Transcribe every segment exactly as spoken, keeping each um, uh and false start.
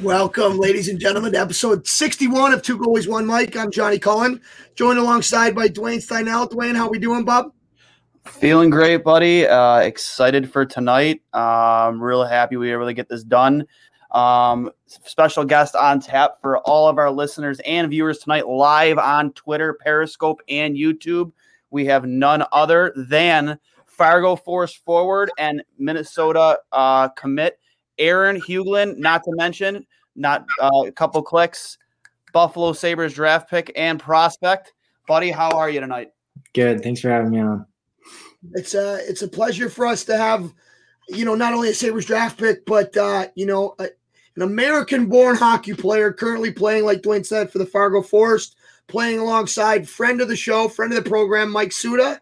Welcome, ladies and gentlemen, to episode sixty-one of Two Goalies, One Mic. I'm Johnny Cullen, joined alongside by Dwayne Steinell. Dwayne, how we doing, Bob? Feeling great, buddy. Uh, excited for tonight. I'm um, really happy we were able to get this done. Um, special guest on tap for all of our listeners and viewers tonight, live on Twitter, Periscope, and YouTube. We have none other than Fargo Force forward and Minnesota uh, commit Aaron Hughlin, not to mention, not uh, a couple clicks, Buffalo Sabres draft pick and prospect. Buddy, how are you tonight? Good. Thanks for having me on. It's a, it's a pleasure for us to have, you know, not only a Sabres draft pick, but, uh, you know, a, an American-born hockey player currently playing, like Dwayne said, for the Fargo Force, playing alongside friend of the show, friend of the program, Mike Suda.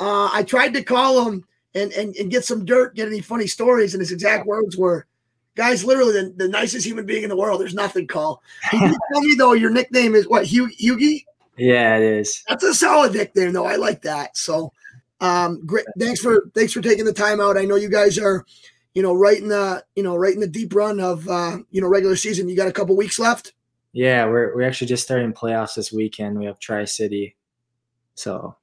Uh, I tried to call him and, and, and get some dirt, get any funny stories, and his exact words were, guys, literally the, the nicest human being in the world. There's nothing, Call. He did tell me, though, your nickname is, what, Hugh, Hughie? Yeah, it is. That's a solid nickname, though. I like that, so... Um, great. Thanks for, thanks for taking the time out. I know you guys are, you know, right in the, you know, right in the deep run of, uh, you know, regular season. You got a couple weeks left. Yeah. We're, we're actually just starting playoffs this weekend. We have Tri City. So,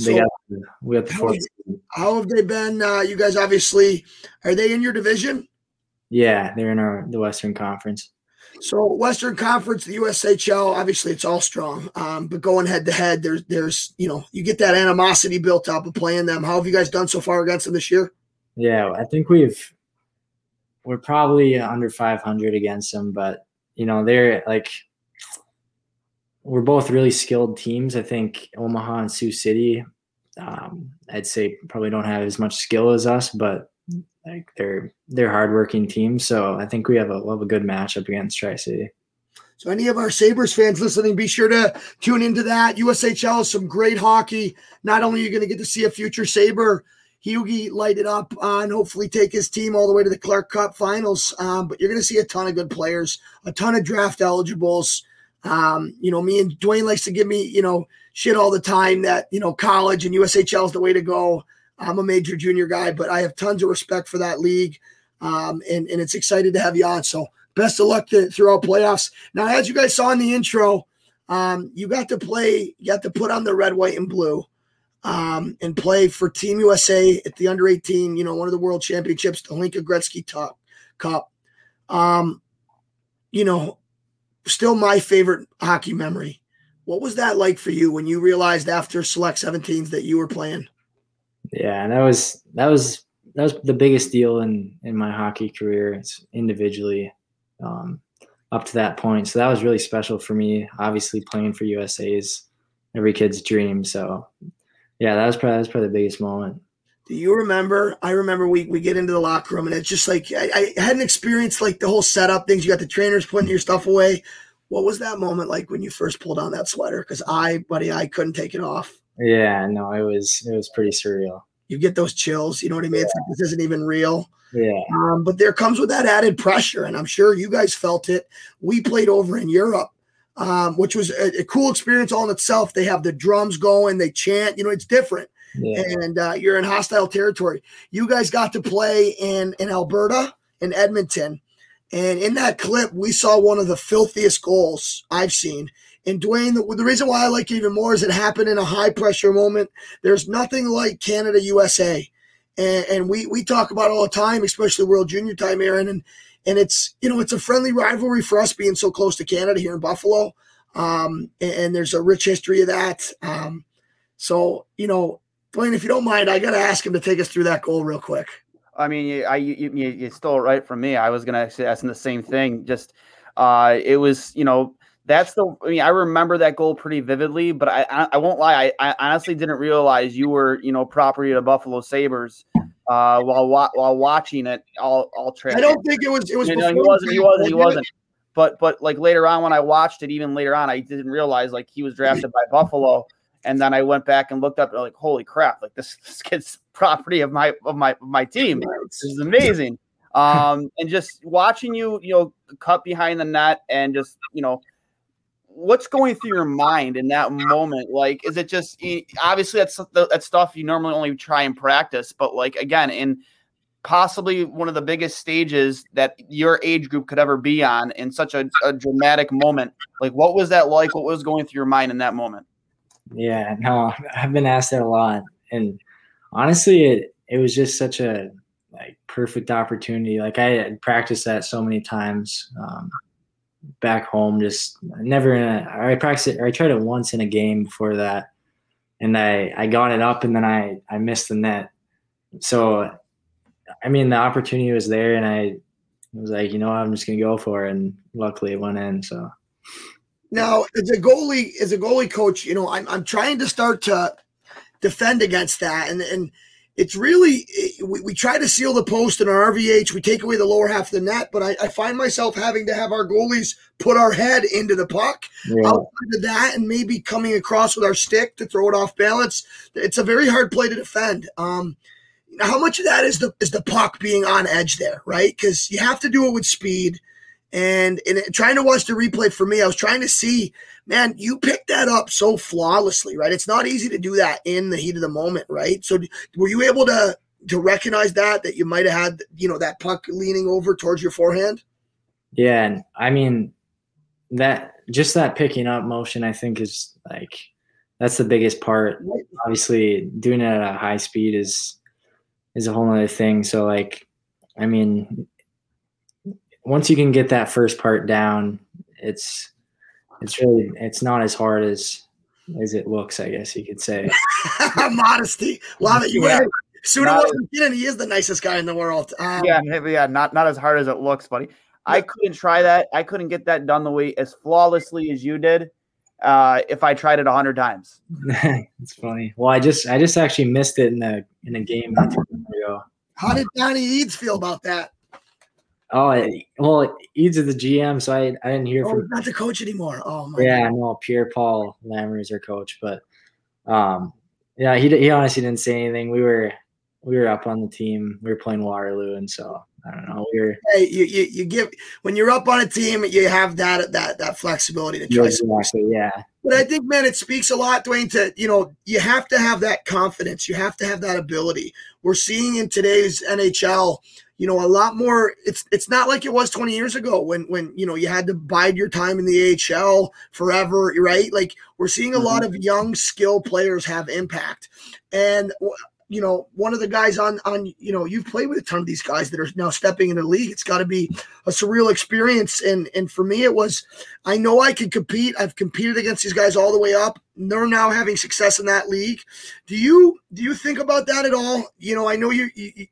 they so got, we have the fourth. How have they been? Uh, you guys, obviously, are they in your division? Yeah. They're in our, the Western Conference. So Western Conference, the U S H L, obviously it's all strong, um, but going head to head, there's, there's, you know, you get that animosity built up of playing them. How have you guys done so far against them this year? Yeah, I think we've, we're probably under five hundred against them, but you know, they're like, we're both really skilled teams. I think Omaha and Sioux City, um, I'd say probably don't have as much skill as us, but like they're they're hardworking team, so I think we have a we'll have a good matchup against Tri City. So any of our Sabres fans listening, be sure to tune into that. U S H L is some great hockey. Not only are you going to get to see a future Sabre, Hughie light it up uh, and hopefully take his team all the way to the Clark Cup finals, um, but you're going to see a ton of good players, a ton of draft eligibles. Um, you know, me and Dwayne likes to give me you know shit all the time that you know college and U S H L is the way to go. I'm a major junior guy, but I have tons of respect for that league, um, and, and it's excited to have you on. So best of luck to, throughout playoffs. Now, as you guys saw in the intro, um, you got to play, you got to put on the red, white, and blue um, and play for Team U S A at the under eighteen, you know, one of the world championships, the Linkin Gretzky Cup. Um, you know, still my favorite hockey memory. What was that like for you when you realized after Select seventeens that you were playing? Yeah, that was that was that was the biggest deal in, in my hockey career individually, um, up to that point. So that was really special for me. Obviously, playing for U S A is every kid's dream. So, yeah, that was probably that was probably the biggest moment. Do you remember? I remember we we get into the locker room and it's just like I, I hadn't experienced like the whole setup things. You got the trainers putting your stuff away. What was that moment like when you first pulled on that sweater? Because I, buddy, I couldn't take it off. Yeah, no, it was it was pretty surreal. You get those chills, you know what I mean? Yeah. It's like this isn't even real. Yeah. Um, but there comes with that added pressure, and I'm sure you guys felt it. We played over in Europe, um, which was a, a cool experience all in itself. They have the drums going, they chant, you know, it's different. Yeah. And uh, you're in hostile territory. You guys got to play in, in Alberta and Edmonton. And in that clip, we saw one of the filthiest goals I've seen. And, Dwayne, the, the reason why I like it even more is it happened in a high-pressure moment. There's nothing like Canada-U S A. And, and we, we talk about it all the time, especially World Junior time, Aaron. And And it's, you know, it's a friendly rivalry for us being so close to Canada here in Buffalo. Um, and, and there's a rich history of that. Um, so, you know, Dwayne, if you don't mind, I got to ask him to take us through that goal real quick. I mean, you, I, you, you, you stole it right from me. I was going to actually ask him the same thing. Just, uh, it was, you know, that's the, I mean, I remember that goal pretty vividly, but I, I, I won't lie. I, I honestly didn't realize you were, you know, property of the Buffalo Sabres. Uh, while wa- while watching it, all all trash. I don't think it was. It was. You know, he wasn't. He wasn't. He wasn't. But but like later on, when I watched it, even later on, I didn't realize like he was drafted by Buffalo. And then I went back and looked up, and I'm like, holy crap! Like this, this kid's property of my of my of my team. This is amazing. Um, and just watching you, you know, cut behind the net, and just you know, what's going through your mind in that moment? Like, is it just obviously that's that stuff you normally only try and practice, but like again, in possibly one of the biggest stages that your age group could ever be on, in such a, a dramatic moment, like what was that like? What was going through your mind in that moment? Yeah, no, I've been asked that a lot, and honestly, it it was just such a like perfect opportunity. Like I had practiced that so many times. Um, back home, just never in a, I practiced it, or I tried it once in a game before that, and I, I got it up, and then I, I missed the net. So, I mean, the opportunity was there, and I was like, you know what, I'm just going to go for it, and luckily it went in, so. Now, as a goalie, as a goalie coach, you know, I'm, I'm trying to start to defend against that, and, and it's really, we, we try to seal the post in our R V H. We take away the lower half of the net, but I, I find myself having to have our goalies put our head into the puck. Yeah. Outside of that, and maybe coming across with our stick to throw it off balance. It's a very hard play to defend. Um, how much of that is the is the puck being on edge there, right? Because you have to do it with speed. And, and it, trying to watch the replay for me, I was trying to see, man, you picked that up so flawlessly, right? It's not easy to do that in the heat of the moment, right? So were you able to to recognize that, that you might have had, you know, that puck leaning over towards your forehand? Yeah, and I mean, that just that picking up motion, I think is like, that's the biggest part. Right. Obviously, doing it at a high speed is is a whole other thing. So, like, I mean, once you can get that first part down, it's it's really it's not as hard as as it looks, I guess you could say. Modesty, love it. You yeah. Suda wasn't kidding. He is the nicest guy in the world. Um, yeah, yeah, not not as hard as it looks, buddy. Yeah. I couldn't try that. I couldn't get that done the way as flawlessly as you did. Uh, if I tried it a hundred times, it's funny. Well, I just I just actually missed it in the in a game not too long ago. How did Donnie Eads feel about that? Oh, I, well, Eads is the G M, so I I didn't hear oh, from. Not the coach anymore. Oh my. Yeah, God. No, Pierre Paul Lammer is our coach, but um, yeah, he he honestly didn't say anything. We were we were up on the team. We were playing Waterloo, and so I don't know. We were. Hey, you you, you give when you're up on a team, you have that that that flexibility to try. Exactly, yeah. But I think, man, it speaks a lot, Dwayne, to, you know, you have to have that confidence. You have to have that ability. We're seeing in today's N H L, you know, a lot more. It's it's not like it was twenty years ago when, when you know, you had to bide your time in the A H L forever, right? Like, we're seeing a mm-hmm. lot of young, skilled players have impact. And, you know, one of the guys on, on you know, you've played with a ton of these guys that are now stepping into the league. It's got to be a surreal experience. And, and for me, it was, I know I could compete. I've competed against these guys all the way up. They're now having success in that league. Do you do you think about that at all? You know, I know you you,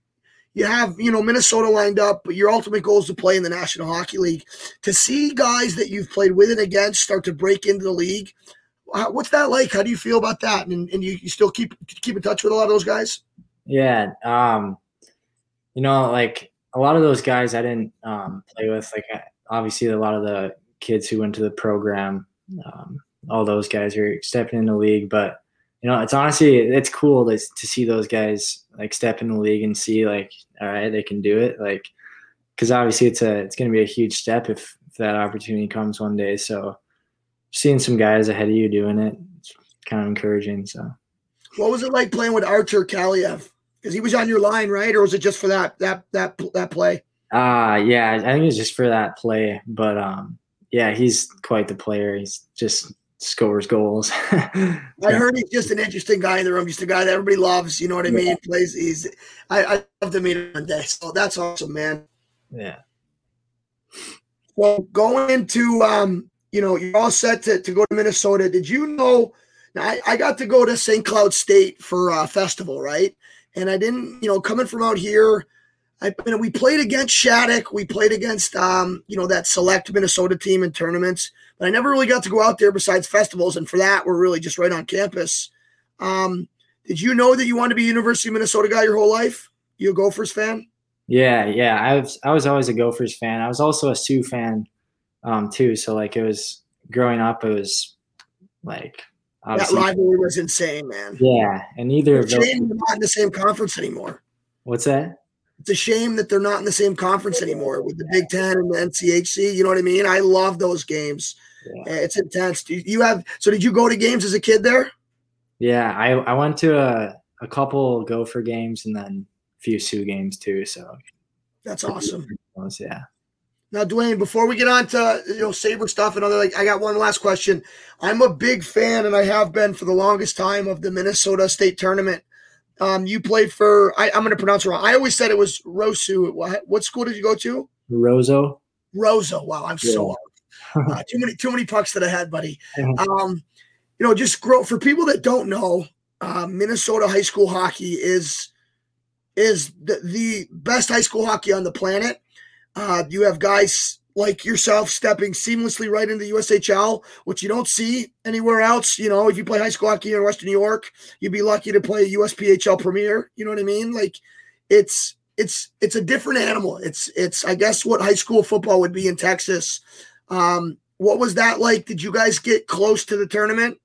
you have, you know, Minnesota lined up, but your ultimate goal is to play in the National Hockey League. To see guys that you've played with and against start to break into the league, what's that like? How do you feel about that? And, and you, you still keep keep in touch with a lot of those guys? Yeah. Um, you know, like a lot of those guys I didn't um, play with. Like I, obviously a lot of the kids who went to the program, um, all those guys are stepping in the league. But, you know, it's honestly, it's cool to, to see those guys like step in the league and see like, all right, they can do it. Like, because obviously it's a it's going to be a huge step if, if that opportunity comes one day. So, seeing some guys ahead of you doing it, it's kind of encouraging. So, what was it like playing with Archer Kaliev? Because he was on your line, right? Or was it just for that that that that play? Ah, uh, yeah, I think it was just for that play. But um, yeah, he's quite the player. He's just scores goals. I heard he's just an interesting guy in the room. Just a guy that everybody loves. You know what I mean? Yeah. He plays. He's. I I love to meet him one day. So that's awesome, man. Yeah. So going into, um, you know, you're all set to, to go to Minnesota. Did you know, now I, I got to go to Saint Cloud State for a festival, right? And I didn't, you know, coming from out here, I, you know, we played against Shattuck. We played against, um, you know, that select Minnesota team in tournaments. But I never really got to go out there besides festivals. And for that, we're really just right on campus. Um, did you know that you wanted to be a University of Minnesota guy your whole life? You a Gophers fan? Yeah, yeah. I was, I was always a Gophers fan. I was also a Sioux fan, um, too. So, like, it was growing up, it was, like, obviously. That rivalry was insane, man. Yeah, and neither of those. It's a shame they're not in the same conference anymore. What's that? It's a shame that they're not in the same conference anymore with the Big Ten and the N C H C. You know what I mean? I love those games. Yeah. It's intense. Do you have so? Did you go to games as a kid there? Yeah, I, I went to a, a couple Gopher games and then a few Sioux games too. So that's awesome. Yeah. Now, Dwayne, before we get on to you know Sabre stuff and other, like, I got one last question. I'm a big fan, and I have been for the longest time, of the Minnesota State Tournament. Um, you played for, I, I'm going to pronounce it wrong. I always said it was Roseau. What, what school did you go to? Roseau. Roseau. Wow, I'm yeah. so old. Uh, too many, too many pucks that I had, buddy. Um, you know, just grow for people that don't know, uh, Minnesota high school hockey is is the, the best high school hockey on the planet. Uh, you have guys like yourself stepping seamlessly right into the U S H L, which you don't see anywhere else. You know, if you play high school hockey in Western New York, you'd be lucky to play a U S P H L Premier. You know what I mean? Like, it's it's it's a different animal. It's it's I guess what high school football would be in Texas. Um, what was that like? Did you guys get close to the tournament?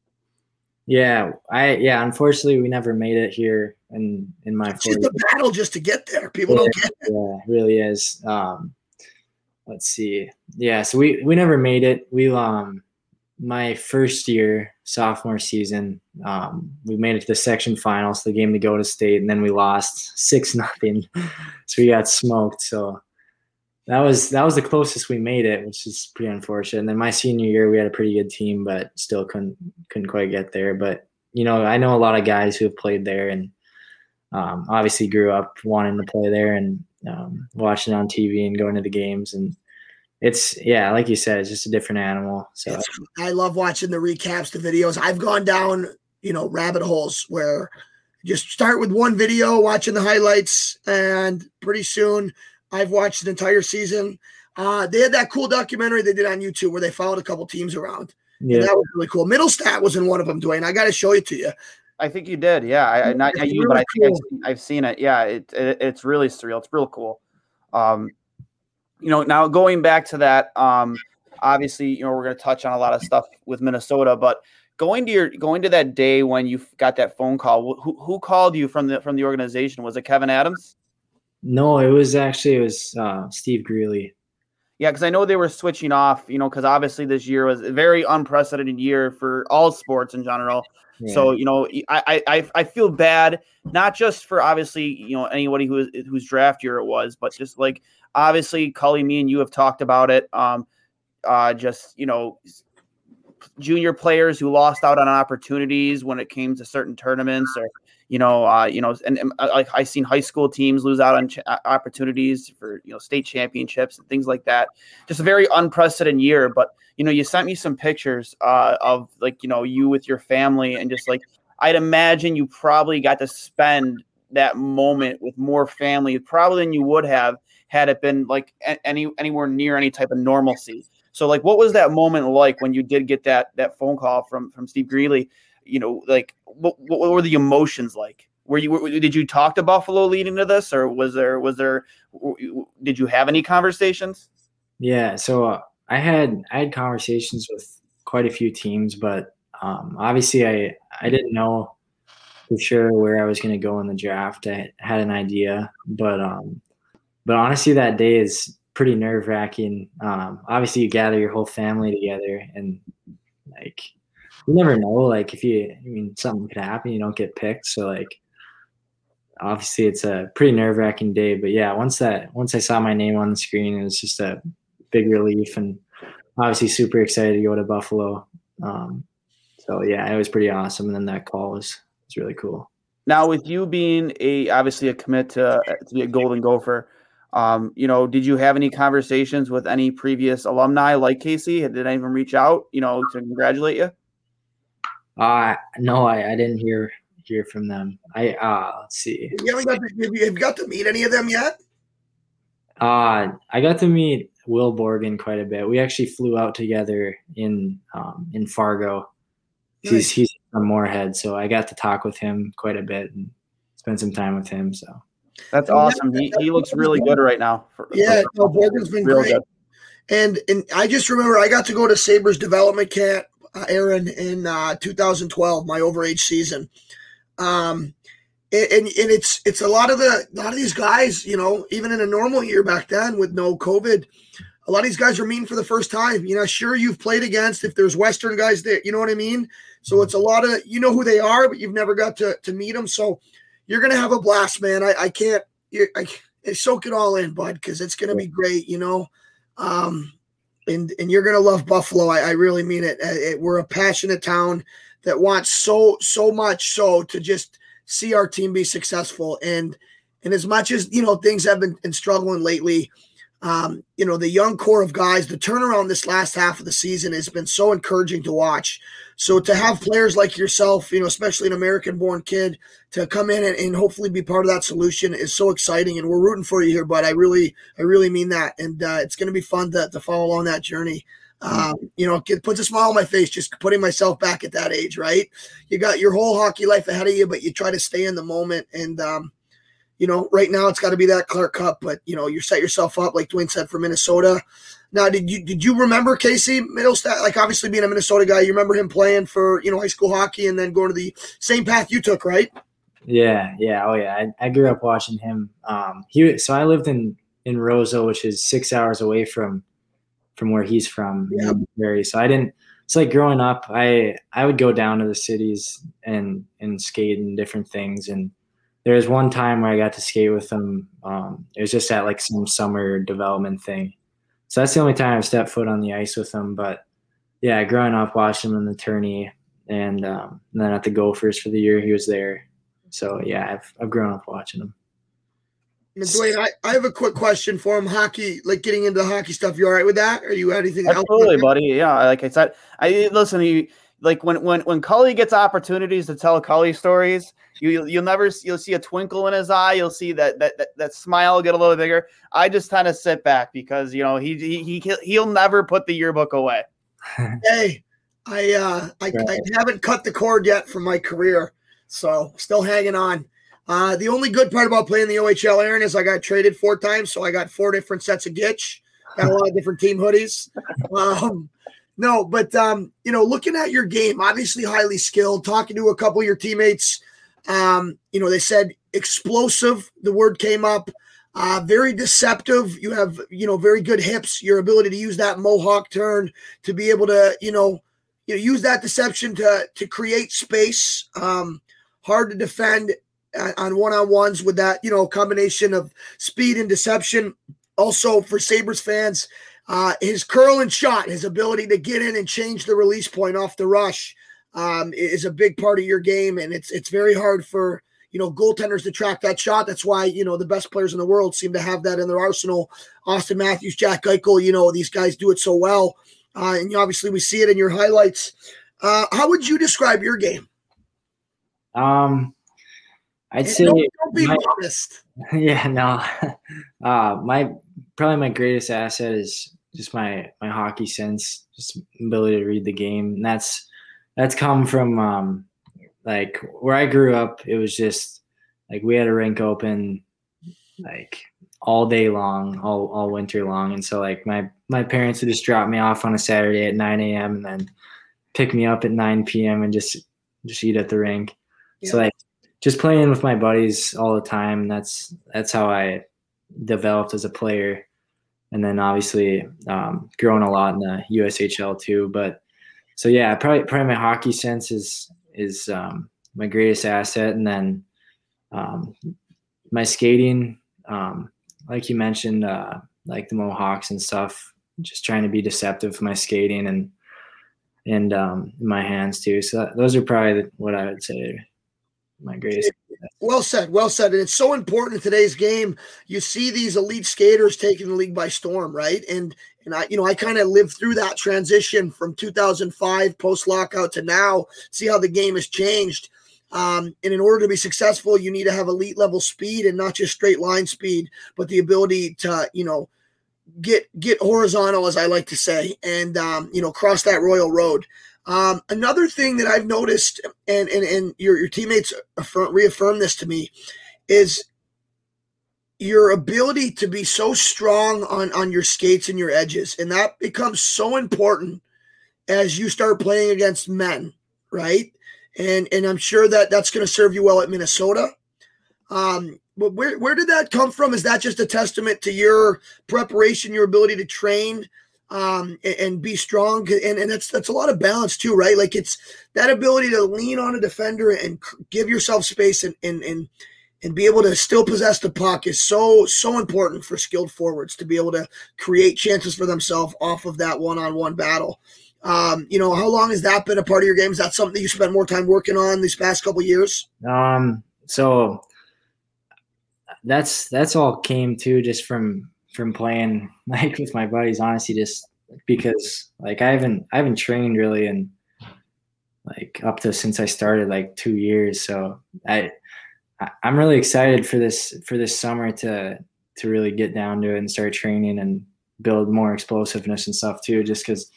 Yeah, I yeah. Unfortunately, we never made it here in in my. It's just a battle just to get there. People yeah, don't get it. Yeah, it really is. Um, Let's see. Yeah, so we, we never made it. We um my first year, sophomore season, um, we made it to the section finals, the game to go to state, and then we lost six nothing. So we got smoked. So that was that was the closest we made it, which is pretty unfortunate. And then my senior year we had a pretty good team, but still couldn't couldn't quite get there. But you know, I know a lot of guys who have played there and um, obviously grew up wanting to play there and Um, watching on T V and going to the games, and it's yeah, like you said, it's just a different animal. So it's, I love watching the recaps, the videos. I've gone down, you know, rabbit holes where just start with one video, watching the highlights, and pretty soon I've watched an entire season. Uh, they had that cool documentary they did on YouTube where they followed a couple teams around. Yeah, and that was really cool. Mittelstadt was in one of them, Dwayne. I got to show it to you. I think you did, yeah. I, not, not you, really but I think cool. I've, seen, I've seen it. Yeah, it, it it's really surreal. It's real cool. Um, you know, now going back to that, um, obviously, you know, we're going to touch on a lot of stuff with Minnesota, but going to your going to that day when you got that phone call, who who called you from the from the organization? Was it Kevin Adams? No, it was actually it was uh, Steve Greeley. Yeah, because I know they were switching off. You know, because obviously this year was a very unprecedented year for all sports in general. Yeah. So, you know, I, I I feel bad, not just for obviously, you know, anybody who is, whose draft year it was, but just like, obviously, Cully, me and you have talked about it. Um, uh, just, you know, junior players who lost out on opportunities when it came to certain tournaments or, you know, uh, you know, and, and like I've seen high school teams lose out on ch- opportunities for, you know, state championships and things like that. Just a very unprecedented year. But, you know, you sent me some pictures uh, of like, you know, you with your family and just like, I'd imagine you probably got to spend that moment with more family probably than you would have had it been like any anywhere near any type of normalcy. So like, what was that moment like when you did get that that phone call from from Steve Greeley? You know, like what what were the emotions like? Were you were, did you talk to Buffalo leading to this, or was there was there did you have any conversations? Yeah, so uh, I had I had conversations with quite a few teams, but um, obviously I I didn't know for sure where I was going to go in the draft. I had an idea, but um, but honestly, that day is pretty nerve wracking. Um, obviously, you gather your whole family together, and like. You never know, like if you, I mean, something could happen, you don't get picked. So like, obviously it's a pretty nerve wracking day, but yeah, once that, once I saw my name on the screen, it was just a big relief and obviously super excited to go to Buffalo. Um, so yeah, it was pretty awesome. And then that call was, was really cool. Now with you being a, obviously a commit to, to be a Golden Gopher, Um, you know, did you have any conversations with any previous alumni like Casey? Did anyone reach out, you know, to congratulate you? Uh, no, I, I didn't hear hear from them. I uh, let's see. You haven't got to, have you got to meet any of them yet? Uh, I got to meet Will Borgen quite a bit. We actually flew out together in um, in Fargo. Nice. He's he's from Moorhead, so I got to talk with him quite a bit and spend some time with him. So that's awesome. He he looks really good right now. For, yeah, for, no, Borgen's been great. Good. And and I just remember I got to go to Sabres development camp, uh, Aaron, in uh, two thousand twelve, my overage season. Um, and, and and it's it's a lot of the a lot of these guys, you know, even in a normal year back then with no COVID, a lot of these guys are meeting for the first time. You know, sure, you've played against, if there's Western guys there, you know what I mean? So it's a lot of, you know who they are, but you've never got to, to meet them. So you're going to have a blast, man. I, I can't, I, I soak it all in, bud, because it's going to be great, you know? Um, and, and you're going to love Buffalo. I, I really mean it. I, it. We're a passionate town that wants so, so much so to just see our team be successful. And, and as much as, you know, things have been, been struggling lately, Um, you know, the young core of guys, the turnaround this last half of the season has been so encouraging to watch. So to have players like yourself, you know, especially an American-born kid, to come in and, and hopefully be part of that solution is so exciting. And we're rooting for you here, bud. I really, I really mean that. And uh, it's going to be fun to, to follow along that journey. Um, you know, it puts a smile on my face just putting myself back at that age, right? You got your whole hockey life ahead of you, but you try to stay in the moment. And, um, you know, right now it's got to be that Clark Cup, but you know, you set yourself up, like Dwayne said, for Minnesota. Now, did you did you remember Casey Mittelstadt? Like, obviously being a Minnesota guy, you remember him playing for, you know, high school hockey and then going to the same path you took, right? Yeah, yeah, oh yeah. I, I grew up watching him. Um, he so I lived in in Roseau, which is six hours away from from where he's from. Yeah. Very. So I didn't. It's like growing up, I I would go down to the cities and and skate and different things and. There was one time where I got to skate with him. Um, it was just at like some summer development thing. So that's the only time I've stepped foot on the ice with him. But yeah, growing up, watching him in the tourney and, um, and then at the Gophers for the year he was there. So yeah, I've I've grown up watching him. Dwayne, I, I have a quick question for him. Hockey, like getting into the hockey stuff, you all right with that? Or you had anything else? Absolutely, buddy. Yeah, like I said, I listen, he like when when when Cully gets opportunities to tell Cully stories. You you'll never you'll see a twinkle in his eye. You'll see that that that, that smile get a little bigger. I just kind of sit back because you know he he he he'll never put the yearbook away. Hey, I uh I, I haven't cut the cord yet from my career, so still hanging on. Uh, the only good part about playing the O H L, Aaron, is I got traded four times, so I got four different sets of gitch. Got a lot of different team hoodies. Um, no, but um, you know, looking at your game, obviously highly skilled. Talking to a couple of your teammates. Um, you know, they said explosive, the word came up, uh, very deceptive. You have, you know, very good hips, your ability to use that Mohawk turn to be able to, you know, you know, use that deception to, to create space, um, hard to defend on one-on-ones with that, you know, combination of speed and deception. Also for Sabres fans, uh, his curl and shot, his ability to get in and change the release point off the rush. Um, is a big part of your game, and it's it's very hard for, you know, goaltenders to track that shot. That's why, you know, the best players in the world seem to have that in their arsenal. Austin Matthews, Jack Eichel, you know, these guys do it so well, uh, and obviously we see it in your highlights. Uh, how would you describe your game? Um, I'd and say don't, don't be my, modest. Yeah, no. Uh, my probably my greatest asset is just my my hockey sense, just ability to read the game, and that's. That's come from, um, like, where I grew up, it was just, like, we had a rink open, like, all day long, all all winter long. And so, like, my, my parents would just drop me off on a Saturday at nine a.m. and then pick me up at nine p.m. and just just eat at the rink. Yeah. So, like, just playing with my buddies all the time, that's that's how I developed as a player. And then, obviously, um, growing a lot in the U S H L, too, but So yeah, probably probably my hockey sense is is um, my greatest asset, and then um, my skating, um, like you mentioned, uh, like the Mohawks and stuff. Just trying to be deceptive with my skating and and um, my hands too. So those are probably what I would say my greatest. Well said, well said. And it's so important in today's game. You see these elite skaters taking the league by storm, right? And and I, you know, I kind of lived through that transition from two thousand five post-lockout to now, see how the game has changed. Um, and in order to be successful, you need to have elite level speed and not just straight line speed, but the ability to, you know, get get horizontal, as I like to say, and, um, you know, cross that royal road. Um, another thing that I've noticed, and and, and your, your teammates affirm, reaffirm this to me, is your ability to be so strong on, on your skates and your edges. And that becomes so important as you start playing against men, right? And and I'm sure that that's going to serve you well at Minnesota. Um, but where, where did that come from? Is that just a testament to your preparation, your ability to train um, and, and be strong? And, and that's, that's a lot of balance too, right? Like it's that ability to lean on a defender and give yourself space and, and, and, and be able to still possess the puck is so, so important for skilled forwards to be able to create chances for themselves off of that one-on-one battle. Um, you know, how long has that been a part of your game? Is that something that you spent more time working on these past couple of years? Um, so that's, that's all came too, just from, from playing like with my buddies, honestly, just because like I haven't, I haven't trained really in like up to since I started like two years. So I, I'm really excited for this, for this summer to, to really get down to it and start training and build more explosiveness and stuff too, just cause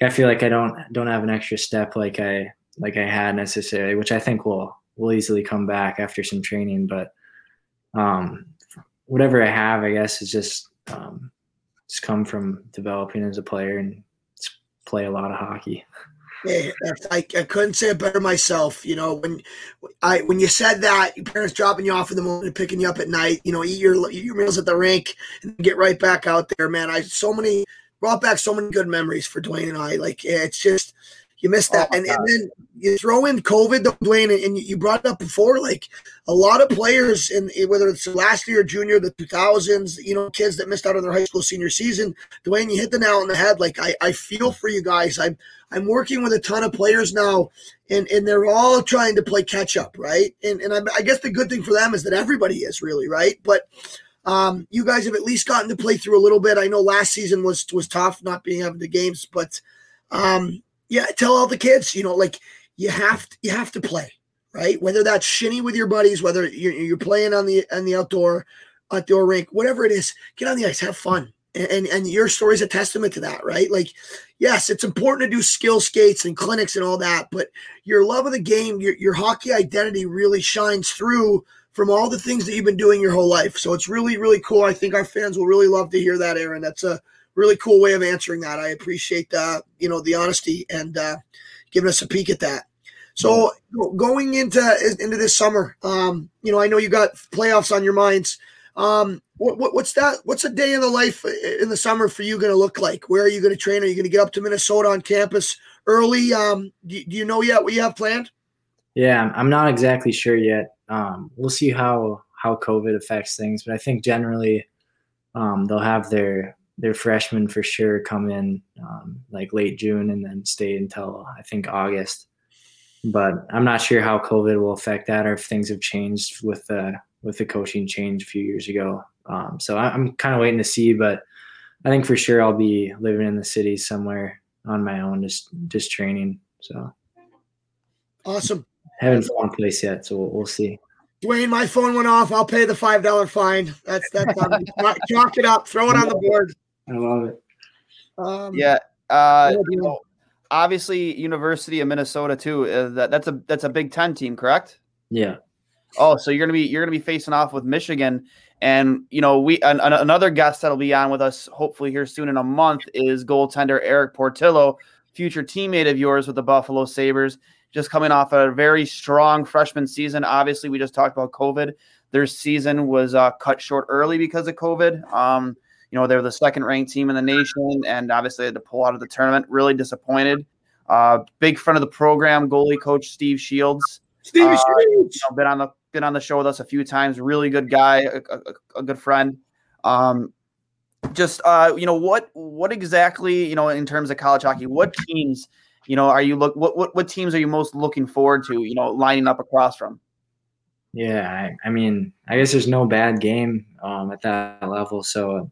I feel like I don't don't have an extra step like I like I had necessarily, which I think will will easily come back after some training. But um, whatever I have, I guess, is just um, it's come from developing as a player and play a lot of hockey. Yeah, I, I couldn't say it better myself. You know, when I when you said that, your parents dropping you off in the morning and picking you up at night. You know, eat your eat your meals at the rink and get right back out there, man. I so many. Brought back so many good memories for Dwayne and I. Like, it's just, you missed that. Oh, and, and then you throw in COVID, Dwayne, and, and you brought it up before, like a lot of players, in whether it's last year, junior, the two thousands, you know, kids that missed out on their high school senior season, Dwayne, you hit the nail on the head. Like, I, I feel for you guys. I'm, I'm working with a ton of players now, and, and they're all trying to play catch up, right? And, and I, I guess the good thing for them is that everybody is really, right? But Um, you guys have at least gotten to play through a little bit. I know last season was was tough, not being having the games, but um, yeah, tell all the kids, you know, like you have to, you have to play, right? Whether that's shinny with your buddies, whether you're, you're playing on the on the outdoor outdoor rink, whatever it is, get on the ice, have fun, and, and and your story's a testament to that, right? Like, yes, it's important to do skill skates and clinics and all that, but your love of the game, your your hockey identity really shines through from all the things that you've been doing your whole life. So it's really, really cool. I think our fans will really love to hear that, Aaron. That's a really cool way of answering that. I appreciate, uh, you know, the honesty and uh, giving us a peek at that. So going into into this summer, um, you know, I know you got playoffs on your minds. Um, what, what, what's that? What's a day in the life in the summer for you going to look like? Where are you going to train? Are you going to get up to Minnesota on campus early? Um, do, do you know yet what you have planned? Yeah, I'm not exactly sure yet. Um, we'll see how, how COVID affects things, but I think generally um, they'll have their their freshmen for sure come in um, like late June and then stay until I think August. But I'm not sure how COVID will affect that or if things have changed with the with the coaching change a few years ago. Um, so I'm kind of waiting to see, but I think for sure I'll be living in the city somewhere on my own, just just training. So awesome. Haven't found a place yet, so we'll, we'll see. Dwayne, my phone went off. I'll pay the five dollars fine. That's that's on me. Chalk it up. Throw it on the board. I love it. Um, yeah. Uh, you know, obviously, University of Minnesota too. Uh, that, that's a that's a Big Ten team, correct? Yeah. Oh, so you're gonna be you're gonna be facing off with Michigan, and you know we an, an, another guest that'll be on with us hopefully here soon in a month is goaltender Eric Portillo, future teammate of yours with the Buffalo Sabres. Just coming off a very strong freshman season. Obviously, we just talked about COVID. Their season was uh, cut short early because of COVID. Um, you know, they were the second-ranked team in the nation, and obviously had to pull out of the tournament. Really disappointed. Uh, big friend of the program, goalie coach Steve Shields. Steve uh, Shields you know, been on the been on the show with us a few times. Really good guy, a, a, a good friend. Um, just uh, you know, what what exactly you know in terms of college hockey, what teams? You know, are you look what, what what teams are you most looking forward to, you know, lining up across from? Yeah, I, I mean, I guess there's no bad game um, at that level. So,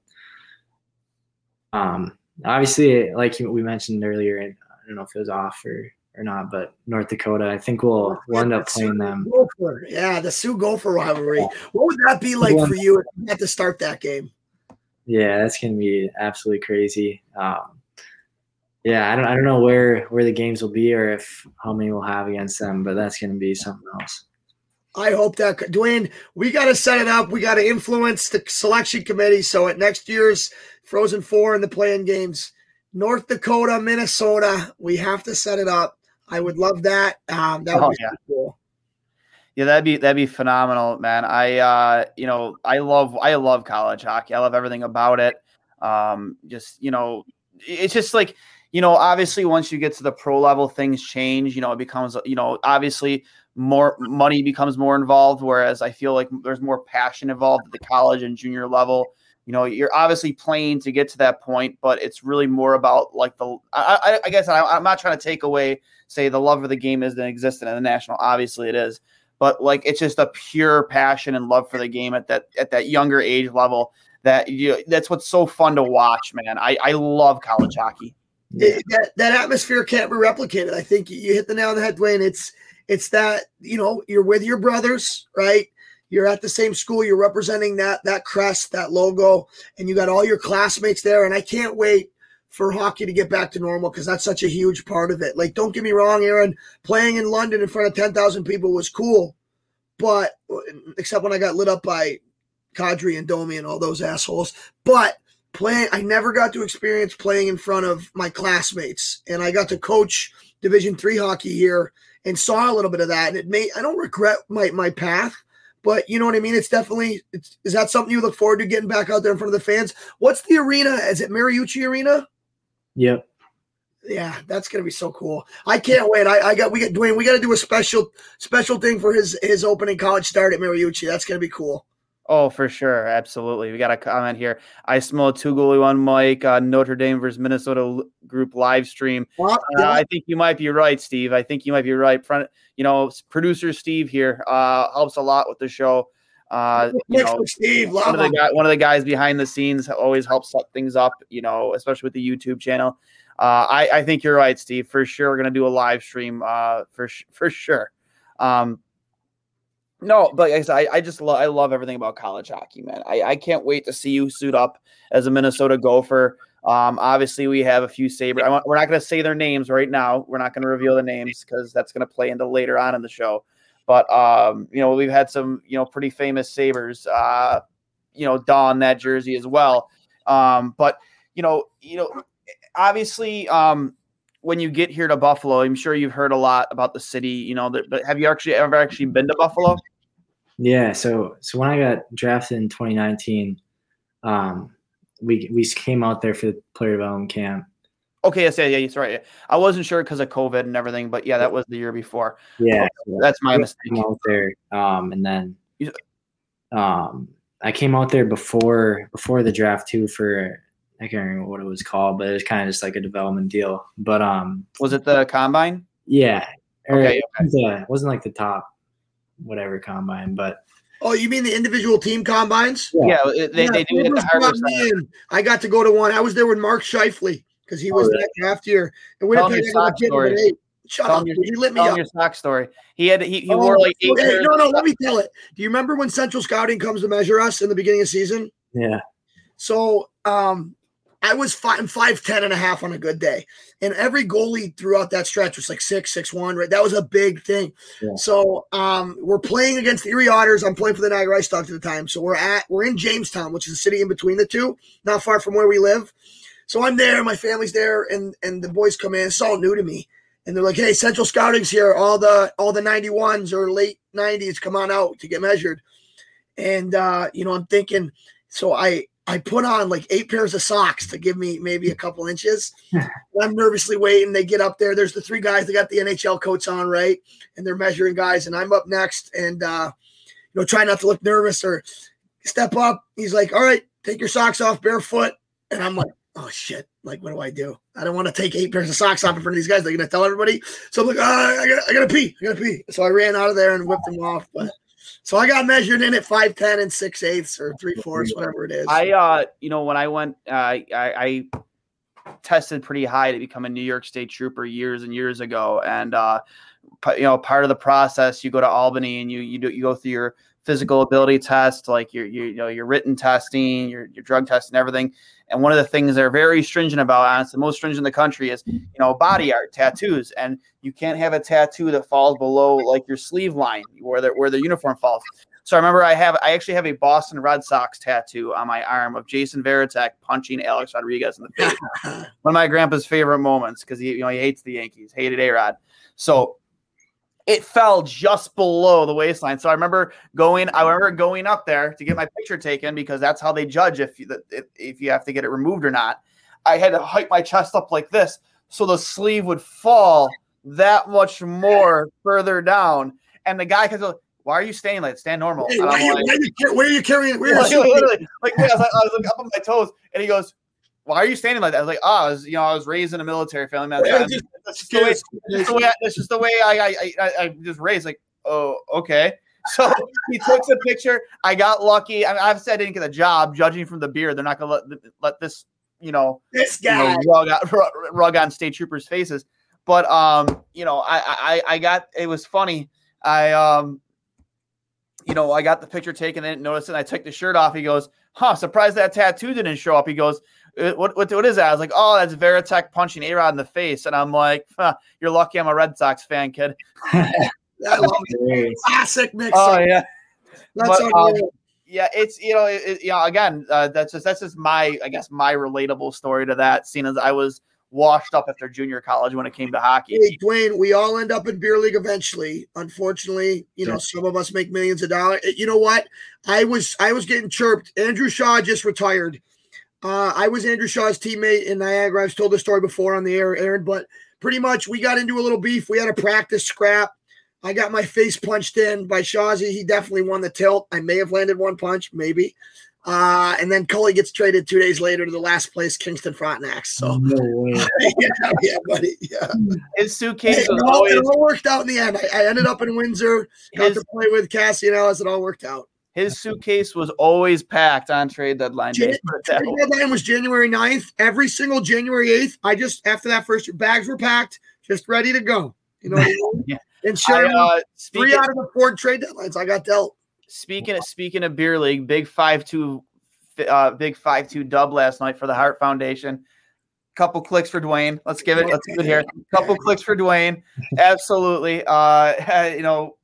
um, obviously, like we mentioned earlier, I don't know if it was off or, or not, but North Dakota, I think we'll, we'll end up playing them. Gopher. Yeah, the Sioux Gopher rivalry. What would that be like for you if you had to start that game? Yeah, that's going to be absolutely crazy. Um, yeah, I don't I don't know where, where the games will be or if how many we'll have against them, but that's going to be something else. I hope that – Dwayne, we got to set it up. We got to influence the selection committee. So at next year's Frozen Four and the play-in games, North Dakota, Minnesota, we have to set it up. I would love that. Um, that would oh, be yeah. cool. Yeah, that'd be that'd be phenomenal, man. I uh, you know, I love I love college hockey. I love everything about it. Um, just you know, it's just like you know, obviously once you get to the pro level, things change. You know, it becomes you know, obviously more money becomes more involved. Whereas I feel like there's more passion involved at the college and junior level. You know, you're obviously playing to get to that point, but it's really more about like the. I, I, I guess I, I'm not trying to take away say the love of the game isn't existent in the national. Obviously, it is. But like it's just a pure passion and love for the game at that at that younger age level that you that's what's so fun to watch, man. I, I love college hockey. It, that that atmosphere can't be replicated. I think you hit the nail on the head, Dwayne. It's it's that you know you're with your brothers, right? You're at the same school. You're representing that that crest, that logo, and you got all your classmates there. And I can't wait for hockey to get back to normal because that's such a huge part of it. Like, don't get me wrong, Aaron, playing in London in front of ten thousand people was cool, but except when I got lit up by Kadri and Domi and all those assholes. But playing, I never got to experience playing in front of my classmates, and I got to coach Division three hockey here and saw a little bit of that. And it made I don't regret my my path, but you know what I mean. It's definitely it's, is that something you look forward to getting back out there in front of the fans? What's the arena? Is it Mariucci Arena? Yep. Yeah, that's gonna be so cool. I can't wait. I, I got we got Dwayne. We got to do a special special thing for his his opening college start at Mariucci. That's gonna be cool. Oh, for sure, absolutely. We got a comment here. I smell Two Goalie, One Mic uh, Notre Dame versus Minnesota group live stream. Well, yeah. uh, I think you might be right, Steve. I think you might be right. Front, you know, producer Steve here uh, helps a lot with the show. Uh, you know, Steve, one, of the guy, one of the guys behind the scenes always helps set things up, you know, especially with the YouTube channel. Uh, I, I think you're right, Steve, for sure. We're going to do a live stream, uh, for, for sure. Um, no, but like I, said, I, I just love, I love everything about college hockey, man. I, I can't wait to see you suit up as a Minnesota Gopher. Um, obviously we have a few Sabres. I want, we're not going to say their names right now. We're not going to reveal the names because that's going to play into later on in the show. But, um, you know, we've had some, you know, pretty famous Sabres, uh, you know, don that jersey as well. Um, but, you know, you know, obviously um, when you get here to Buffalo, I'm sure you've heard a lot about the city, you know, that, but have you actually ever actually been to Buffalo? Yeah. So, so when I got drafted in twenty nineteen, um, we, we came out there for the player development camp. Okay, yes, yeah, yeah, that's right. Yeah. I wasn't sure because of COVID and everything, but yeah, that was the year before. Yeah, so that's my mistake. Out there, um, and then um, I came out there before before the draft too for I can't remember what it was called, but it was kind of just like a development deal. But um, was it the combine? Yeah, or okay, okay. Yeah, it wasn't like the top whatever combine, but. Oh, you mean the individual team combines? Yeah, yeah they, yeah, they do it at the Harvard. I got to go to one. I was there with Mark Shifley. Because he was oh, that yeah. half year. And we Tell him your sock story. Shut tell up. Your, you lit me tell up. Your sock story. He had he, he oh, wore like eight hey, years. No, no, let me tell it. Do you remember when Central Scouting comes to measure us in the beginning of season? Yeah. So um, I was five, five, ten and a half on a good day. And every goalie throughout that stretch was like six, six, one, right? That was a big thing. Yeah. So um, we're playing against the Erie Otters. I'm playing for the Niagara Ice Dogs at the time. So we're at we're in Jamestown, which is a city in between the two, not far from where we live. So I'm there, my family's there, and, and the boys come in. It's all new to me. And they're like, hey, Central Scouting's here. All the all the ninety-ones or late nineties come on out to get measured. And, uh, you know, I'm thinking, so I, I put on like eight pairs of socks to give me maybe a couple inches. And I'm nervously waiting. They get up there. There's the three guys that got the N H L coats on, right? And they're measuring guys. And I'm up next and, uh, you know, try not to look nervous or step up. He's like, all right, take your socks off barefoot. And I'm like, oh, shit. Like, what do I do? I don't want to take eight pairs of socks off in front of these guys. They're going to tell everybody. So I'm like, oh, I got to pee. I got to pee. So I ran out of there and whipped them off. But So I got measured in at five ten and six eighths or three fourths, whatever it is. I, uh, you know, when I went, uh, I, I tested pretty high to become a New York State Trooper years and years ago. And, uh, you know, part of the process, you go to Albany and you, you do, you go through your physical ability test, like your, your, you know, your written testing, your, your drug test and everything. And one of the things they're very stringent about, honestly, the most stringent in the country is, you know, body art, tattoos. And you can't have a tattoo that falls below like your sleeve line where the, where the uniform falls. So I remember I have, I actually have a Boston Red Sox tattoo on my arm of Jason Varitek punching Alex Rodriguez in the face. One of my grandpa's favorite moments, because he, you know, he hates the Yankees, hated A-Rod. So it fell just below the waistline. So I remember going, I remember going up there to get my picture taken, because that's how they judge if you, if, if you have to get it removed or not. I had to hike my chest up like this, so the sleeve would fall that much more further down. And the guy comes up, why are you staying like stand normal? Hey, why are you, like, why you, where are you carrying? Where like, are you literally, like, I was, like, I was like, up on my toes, and he goes, "Why are you standing like that?" I was like, "Oh, I was, you know, I was raised in a military family. Man, yeah, just, that's, just way, that's, way I, that's just the way I, I, I, I just raised." Like, oh, okay. So he took the picture. I got lucky. I mean, obviously, I didn't get a job. Judging from the beard, they're not gonna let let this, you know, this guy you know, rug, on, rug on state troopers' faces. But um, you know, I, I, I got it was funny. I um. You know, I got the picture taken. I didn't notice it. And I took the shirt off. He goes, huh, surprised that tattoo didn't show up. He goes, what what, what is that? I was like, oh, that's Veritek punching A-Rod in the face. And I'm like, huh, you're lucky I'm a Red Sox fan, kid. I love it. Classic mix. Oh, yeah. That's but, um, yeah, it's, you know, it, it, you know again, uh, that's just that's just my, I guess, my relatable story to that, seeing as I was washed up after junior college when it came to hockey. Hey, Dwayne, we all end up in beer league eventually. Unfortunately, you know, yeah. Some of us make millions of dollars. You know what? I was I was getting chirped. Andrew Shaw just retired. Uh, I was Andrew Shaw's teammate in Niagara. I've told this story before on the air, Aaron, but pretty much we got into a little beef. We had a practice scrap. I got my face punched in by Shawzy. He definitely won the tilt. I may have landed one punch, maybe. Uh, and then Cully gets traded two days later to the last place, Kingston Frontenacs. So, no way. yeah, yeah, buddy. Yeah. His suitcase hey, was it all, always... It all worked out in the end. I, I ended up in Windsor, got his... to play with Cassie and Alice. It all worked out. His suitcase was always packed on trade deadline day. Jan- trade deadline was January ninth. Every single January eighth, I just, after that first year, bags were packed, just ready to go. You know what I mean? yeah. And sure, uh, three out of the four trade deadlines I got dealt. Speaking of, speaking of beer league, big five two, uh, big five two dub last night for the Hart Foundation. Couple clicks for Dwayne. Let's give it. Let's do it here. Couple clicks for Dwayne. Absolutely. Uh, you know,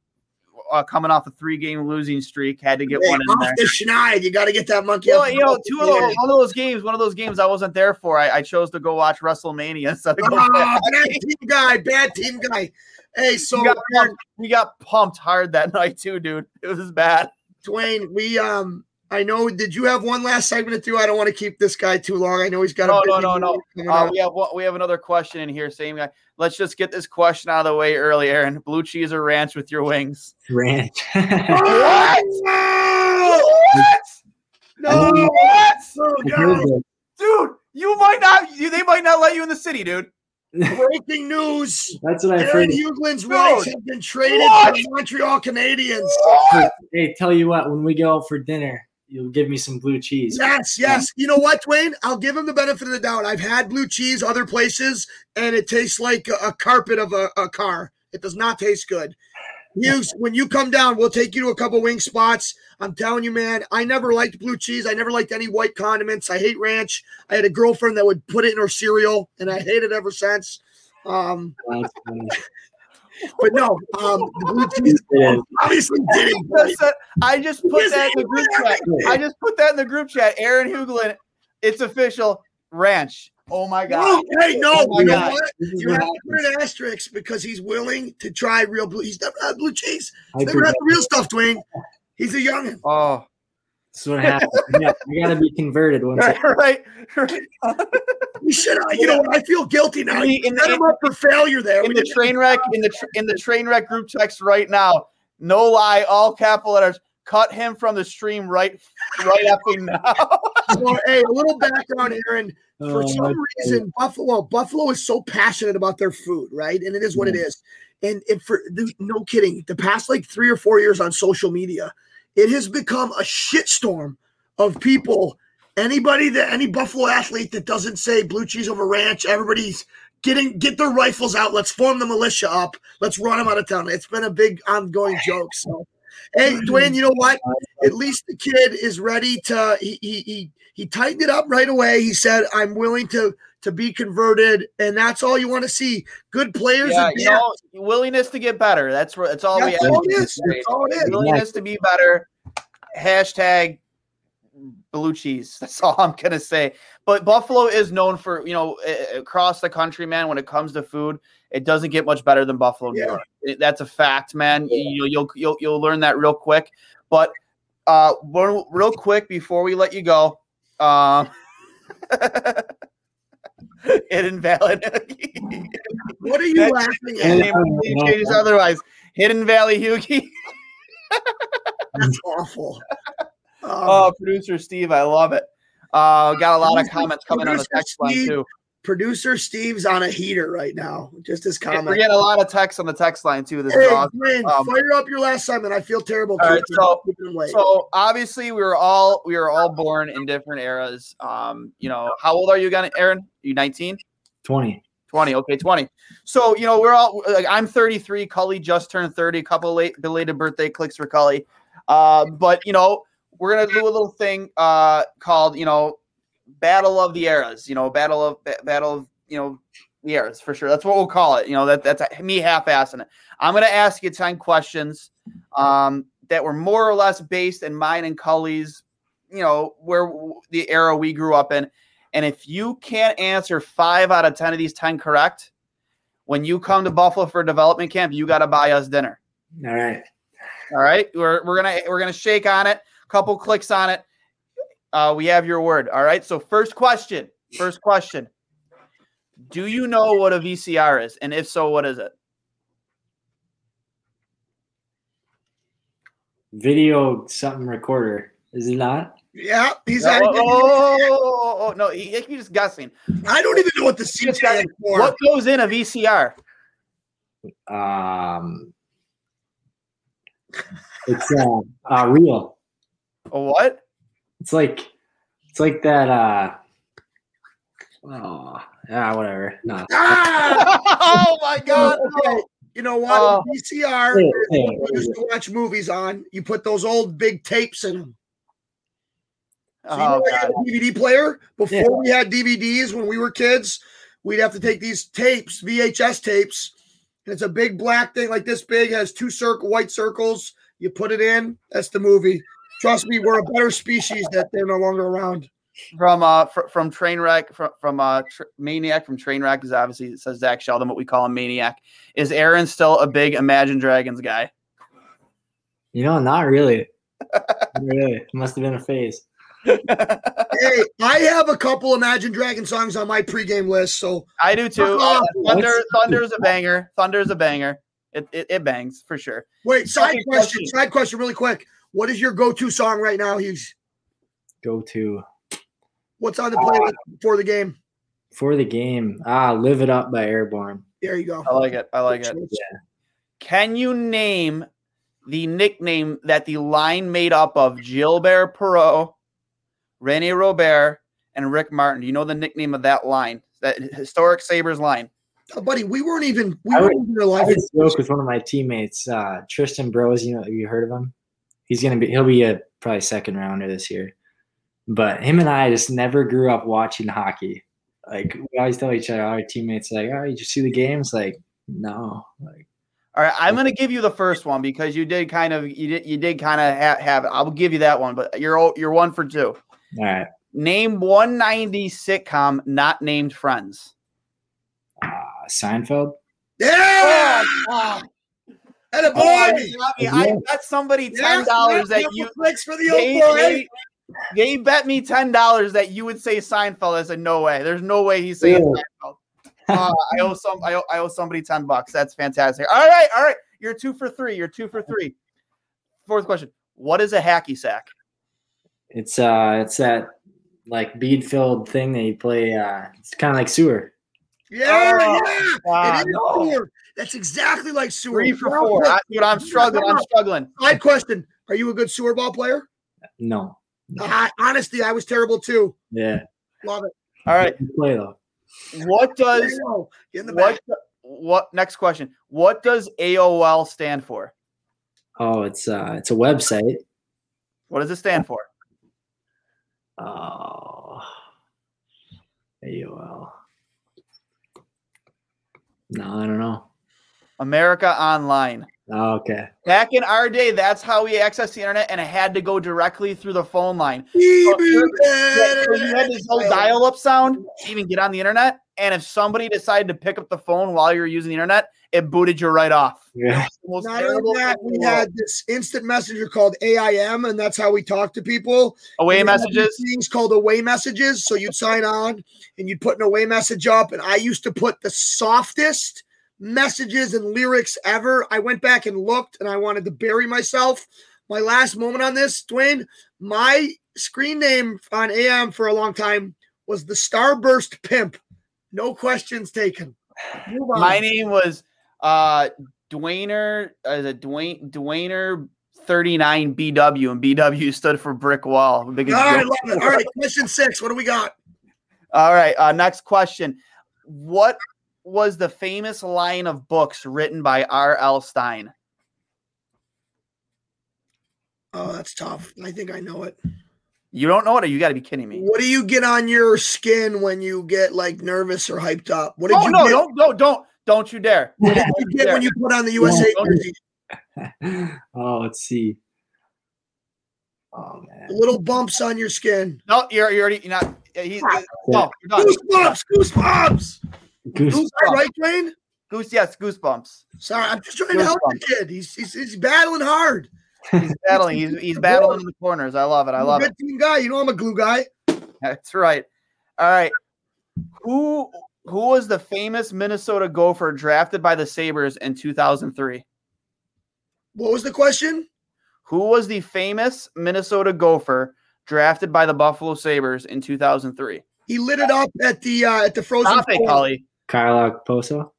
uh, coming off a three game losing streak, had to get hey, one in off there. The schneid. You got to get that monkey. Well, you know, two of those, one of those games. One of those games I wasn't there for. I, I chose to go watch WrestleMania instead of. Oh, bad team guy. Bad team guy. Hey, so we got, pumped, we got pumped hard that night too, dude. It was bad. Dwayne, we um, I know. Did you have one last segment to do? I don't want to keep this guy too long. I know he's got. No, a no, no, no. Uh, we have we have another question in here. Same guy. Let's just get this question out of the way early, Aaron. Blue cheese or ranch with your wings? Ranch. What? What? No. What? No, dude, you might not. You, they might not let you in the city, dude. Breaking news. That's what I've heard. Aaron Huglin's rights have been traded what? to the Montreal Canadiens. What? Hey, tell you what, when we go out for dinner, you'll give me some blue cheese. Yes, yes. You know what, Dwayne? I'll give him the benefit of the doubt. I've had blue cheese other places, and it tastes like a, a carpet of a, a car. It does not taste good. Hughes, when you come down, we'll take you to a couple wing spots. I'm telling you, man, I never liked blue cheese. I never liked any white condiments. I hate ranch. I had a girlfriend that would put it in her cereal, and I hate it ever since. Um, but no, um, the blue cheese obviously didn't. I just put that in the group chat. I just put that in the group chat. Aaron Hughlin, it's official, ranch. Oh, my God. No, hey, no. Oh you know God. What? You have to put an asterisk because he's willing to try real blue. He's never had blue cheese. He's never had the real stuff, Dwayne. He's a youngin'. Oh. That's what happened. Yeah, I got to be converted once. Right, right. You should. Uh, you know what? I feel guilty now. You set him up for failure there. In the train wreck, in the, tr- in the train wreck group text right now, no lie, all capital letters. Cut him from the stream right, right up now. Well, hey, a little background, Aaron. For um, some reason, Buffalo, Buffalo is so passionate about their food, right? And it is what yeah. it is. And, and for no kidding, the past like three or four years on social media, it has become a shitstorm of people. Anybody that any Buffalo athlete that doesn't say blue cheese over ranch, everybody's getting get their rifles out. Let's form the militia up. Let's run them out of town. It's been a big ongoing joke. So, hey, Dwayne, you know what? At least the kid is ready to. He he he, he tightened it up right away. He said, "I'm willing to." to be converted, and that's all you want to see. Good players. Yeah, and you know, willingness to get better. That's where, that's all that's we have. All it is. That's all it is. Willingness to be better. Hashtag blue cheese. That's all I'm going to say. But Buffalo is known for, you know, across the country, man, when it comes to food, it doesn't get much better than Buffalo, yeah. New York. That's a fact, man. Yeah. You, you'll, you'll, you'll learn that real quick. But uh, one, real quick before we let you go, um, uh, hit invalid. What are you That's, laughing at? Changes otherwise. Hidden Valley Hughie. That's awful. Um, oh, producer Steve, I love it. Uh, got a lot of comments coming on the text Steve, line too. Producer Steve's on a heater right now. Just his comment. We're getting a lot of texts on the text line too. This hey, is awesome. Glenn, um, fire up your last segment. I feel terrible. Right, so, so obviously we were all we were all born in different eras. Um, you know, how old are you again, Aaron? Are you nineteen? twenty. twenty. Okay, twenty. So you know, we're all like I'm thirty-three. Cully just turned thirty. A couple of late belated birthday clicks for Cully. Uh, but you know, we're gonna do a little thing uh called you know. Battle of the eras, you know, battle of ba- battle of you know the eras for sure. That's what we'll call it. You know, that that's me half-assing it. I'm gonna ask you ten questions um, that were more or less based in mine and Cully's, you know, where w- the era we grew up in. And if you can't answer five out of ten of these ten correct, when you come to Buffalo for development camp, you got to buy us dinner. All right, all right. We're we're gonna we're gonna shake on it. A couple clicks on it. Uh, we have your word. All right. So first question, first question. Do you know what a V C R is? And if so, what is it? Video something recorder. Is it not? Yeah. He's oh, oh, oh, oh, oh, no. He, he's just guessing. I don't even know what the C is for. What goes in a V C R? Um, It's uh, a reel. A what? It's like, it's like that. Uh, oh, yeah, whatever. No. Ah! Oh my God! Okay. You know what? Uh, V C R. Hey, hey, you hey, used to watch movies on. You put those old big tapes in them. So you oh, know, I had a D V D player before yeah. we had D V Ds. When we were kids, we'd have to take these tapes, V H S tapes, and it's a big black thing like this big. It has two circle white circles. You put it in. That's the movie. Trust me, we're a better species that they're no longer around. From uh, fr- from Trainwreck, from, from uh, tr- Maniac, from Trainwreck is obviously it says Zach Sheldon, what we call him Maniac. Is Aaron still a big Imagine Dragons guy? You know, not really. Not really, it must have been a phase. Hey, I have a couple Imagine Dragon songs on my pregame list, so I do too. Uh, Thunder, Thunder is a banger. Thunder is a banger. It, it it bangs for sure. Wait, side okay, question. Side question, really quick. What is your go-to song right now, Hughes? Go-to. What's on the playlist uh, for the game? For the game. Ah, Live It Up by Airborne. There you go. I like it. I like it. Yeah. Can you name the nickname that the line made up of Gilbert Perreault, Rene Robert, and Rick Martin? Do you know the nickname of that line, that historic Sabres line? Oh, buddy, we weren't even – we I weren't would, even alive. I was joking with one of my teammates, uh, Tristan Bros. You know, have you heard of him? He's gonna be. He'll be a probably second rounder this year, but him and I just never grew up watching hockey. Like we always tell each other, our teammates like, "Oh, you just see the games?" Like, no. Like, all right, I'm gonna give you the first one because you did kind of you did you did kind of ha- have it. I'll give you that one, but you're you're one for two. All right. Name one nineties sitcom not named Friends. Uh, Seinfeld. Yeah. Oh, and a boy, oh, yeah. I bet somebody ten dollars yeah, that you for the they, old boy. They, they bet me ten dollars that you would say Seinfeld. I said, no way. There's no way he's saying yeah. Seinfeld. Uh, I owe some. I owe, I owe somebody ten bucks. That's fantastic. All right, all right. You're two for three. You're two for three. Fourth question: what is a hacky sack? It's uh, it's that like bead filled thing that you play. Uh, it's kind of like sewer. Yeah, oh, yeah, it is no. sewer. That's exactly like sewer. Three for four. I, dude, I'm struggling. I'm struggling. Side question: are you a good sewer ball player? No. no. I, honestly, I was terrible too. Yeah. Love it. All right. Play though. What does Get in the what? Back. What next question? What does A O L stand for? Oh, it's uh, it's a website. What does it stand for? Oh, A O L. No, I don't know. America Online. Oh, okay. Back in our day, that's how we accessed the internet, and it had to go directly through the phone line. So you had this whole dial-up sound to even get on the internet, and if somebody decided to pick up the phone while you were using the internet, it booted you right off. Yeah. Not only that, we had this instant messenger called A I M, and that's how we talked to people. Away messages? Things called away messages, so you'd sign on, and you'd put an away message up, and I used to put the softest messages and lyrics ever. I went back and looked, and I wanted to bury myself. My last moment on this, Dwayne, my screen name on A M for a long time was the Starburst Pimp. No questions taken. My name was uh, Dwayner, as a Dwayne Dwayner thirty-nine B W, and B W stood for brick wall. All right, love it. All right, question six. What do we got? All right, uh, next question. What was the famous line of books written by R L Stein? Oh, that's tough. I think I know it. You don't know it? Or you got to be kidding me. What do you get on your skin when you get like nervous or hyped up? What did oh, you no, get? Don't, no, don't, don't you dare. What did you get when you put on the U S A jersey? Oh, let's see. Oh, man. Little bumps on your skin. No, you're, you're already, you're not. He's, no, you're not. Goosebumps, goosebumps. Goose, Goose right, Dwayne? Goose, yes, goosebumps. Sorry, I'm just trying goosebumps. to help the kid. He's he's, he's battling hard. He's battling. he's he's battling in the corners. I love it. I love it. Good team guy. You know I'm a glue guy. That's right. All right. Who who was the famous Minnesota Gopher drafted by the Sabres in two thousand three? What was the question? Who was the famous Minnesota Gopher drafted by the Buffalo Sabres in two thousand three? He lit it up at the uh, at the Frozen Four. Kyle Poso?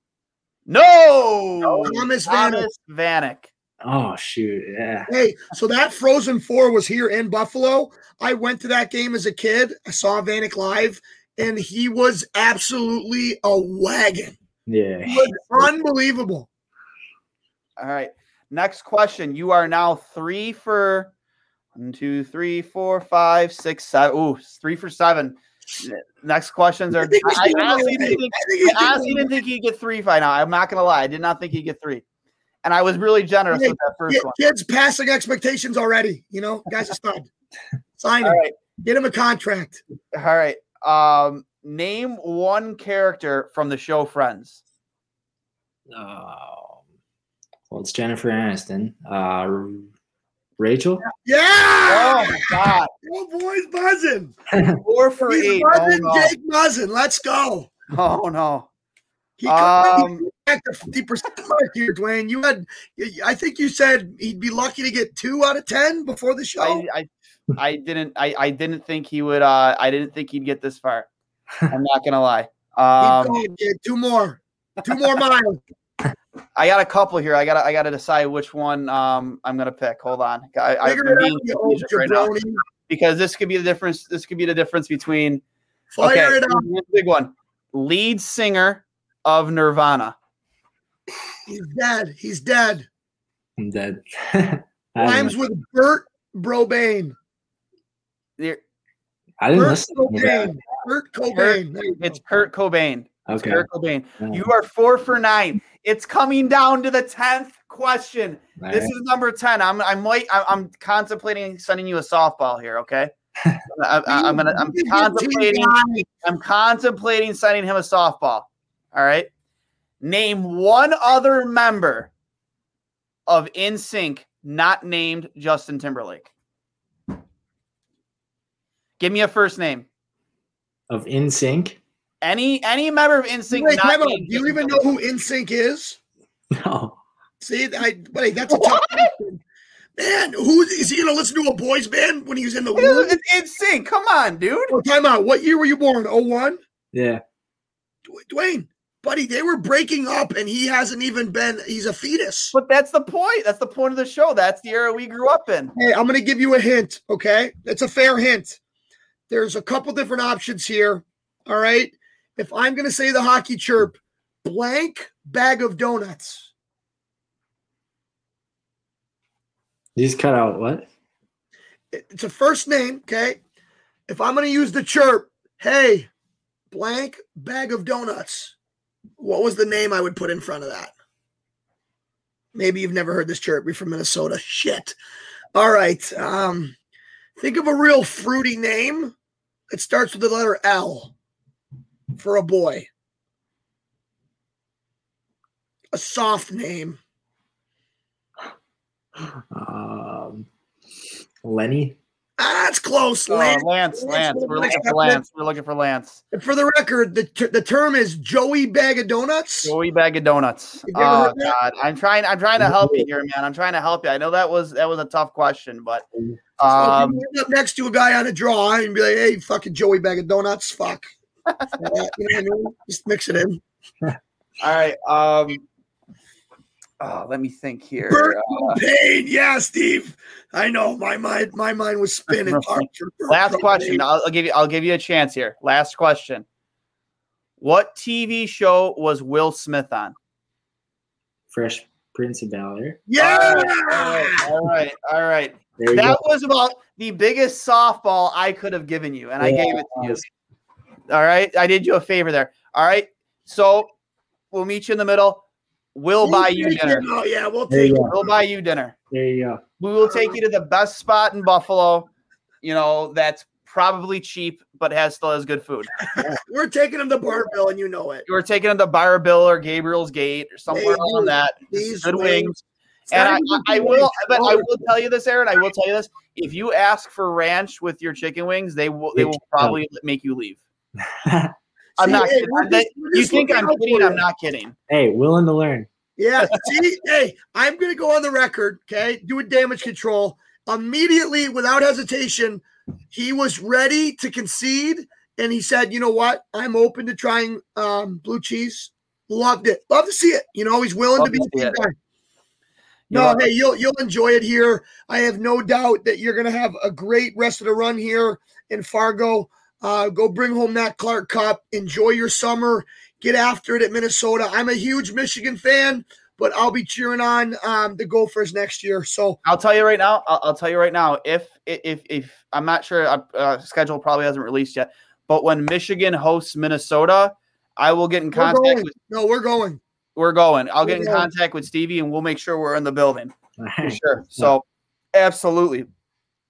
No! no! Thomas Vanek. Thomas Vanek. Oh, shoot, yeah. Hey, so that Frozen Four was here in Buffalo. I went to that game as a kid. I saw Vanek live, and he was absolutely a wagon. Yeah. He was unbelievable. All right, next question. You are now three for one, two, three, four, five, six, seven. Ooh, three for seven. Next questions are. I, I, I honestly didn't think, I I didn't think he'd get three by now. I'm not gonna lie, I did not think he'd get three, and I was really generous hey, with that first kids one. Kids passing expectations already, you know. Guys, a stud. Sign him. Right. Get him a contract. All right. Um, name one character from the show Friends. Oh, well, it's Jennifer Aniston. Uh, Rachel? Yeah! Oh, my God. Your boy's buzzing. Four for He's eight. Buzzing, oh, no. Jake buzzing. Let's go. Oh, no. He um, comes back to fifty percent mark here, Dwayne. You had, I think you said he'd be lucky to get two out of ten before the show. I, I, I didn't. I, I didn't think he would. Uh, I didn't think he'd get this far. I'm not gonna lie. Um, going, two more. Two more miles. I got a couple here. I got I got to decide which one um, I'm going to pick. Hold on. I, I, being right now because this could be the difference. This could be the difference between Fire okay, it up. Big one. Lead singer of Nirvana. He's dead. He's dead. I'm dead. Rhymes with Burt Brobain. There. I didn't Burt listen. Cobain. Kurt Cobain. Kurt, it's Kurt Cobain. Okay. Kurt Cobain. You are four for nine. It's coming down to the tenth question. Right. This is number ten. I'm I might I'm, I'm contemplating sending you a softball here. Okay, I, I, I'm gonna I'm contemplating I'm contemplating sending him a softball. All right. Name one other member of N Sync not named Justin Timberlake. Give me a first name of N Sync. Any any member of N Sync? Wait, not do you even know who N Sync is? No. See, I wait, that's a tough question. man, who is he going to listen to a boys band when he was in the war? It's NSYNC. Come on, dude. Well, time out. What year were you born? oh one? Yeah. Dwayne, buddy, they were breaking up, and he hasn't even been – he's a fetus. But that's the point. That's the point of the show. That's the era we grew up in. Hey, I'm going to give you a hint, okay? That's a fair hint. There's a couple different options here, all right? If I'm going to say the hockey chirp, blank bag of donuts. You just cut out what? It's a first name, okay? If I'm going to use the chirp, hey, blank bag of donuts, what was the name I would put in front of that? Maybe you've never heard this chirp. You're from Minnesota. Shit. All right. Um, think of a real fruity name. It starts with the letter L for a boy. A soft name. Um, Lenny. Ah, that's close. Lance. Oh, Lance, Lance. Lance. We're looking for Lance. We're looking for Lance. And for the record, the ter- the term is Joey Bag of Donuts. Joey Bag of Donuts. Oh God, I'm trying. I'm trying to help you here, man. I'm trying to help you. I know that was that was a tough question, but um, so you end up next to a guy on a draw and be like, "Hey, fucking Joey Bag of Donuts, fuck." You know what I mean? Just mix it in. All right. Um. Oh, let me think here. Bert uh, Payne. Yeah, Steve. I know my mind. My mind was spinning. Hard for Bert Last Payne. Question. I'll, I'll give you. I'll give you a chance here. Last question. What T V show was Will Smith on? Fresh Prince of Bel-Air. Yeah. All right. All right. All right. That go. was about the biggest softball I could have given you, and yeah. I gave it to you. All right. I did you a favor there. All right. So we'll meet you in the middle. We'll buy you dinner. Oh yeah, we'll take you. We'll buy you dinner. There you go. We will take you to the best spot in Buffalo. You know, that's probably cheap, but has still has good food. We're taking him to Bar Bill, and you know it. We're taking him to Bar Bill or Gabriel's Gate or somewhere on that. Good wings. And I, I will, but I will tell you this, Aaron. I will tell you this: if you ask for ranch with your chicken wings, they will. They will probably make you leave. I'm See, not hey, kidding. This, you think I'm kidding? I'm not kidding. Hey, willing to learn. Yeah. See, hey, I'm going to go on the record, okay? Doing damage control. Immediately, without hesitation, he was ready to concede, and he said, you know what? I'm open to trying um, blue cheese. Loved it. Love to see it. You know, he's willing Love to be the guy. No, hey, you'll you'll enjoy it here. I have no doubt that you're going to have a great rest of the run here in Fargo. Uh, go bring home that Clark Cup. Enjoy your summer. Get after it at Minnesota. I'm a huge Michigan fan, but I'll be cheering on um, the Gophers next year. So I'll tell you right now. I'll, I'll tell you right now. If if if I'm not sure, uh, schedule probably hasn't released yet. But when Michigan hosts Minnesota, I will get in contact. With, no, we're going. We're going. I'll get we're in going. contact with Stevie, and we'll make sure we're in the building. For sure. So absolutely.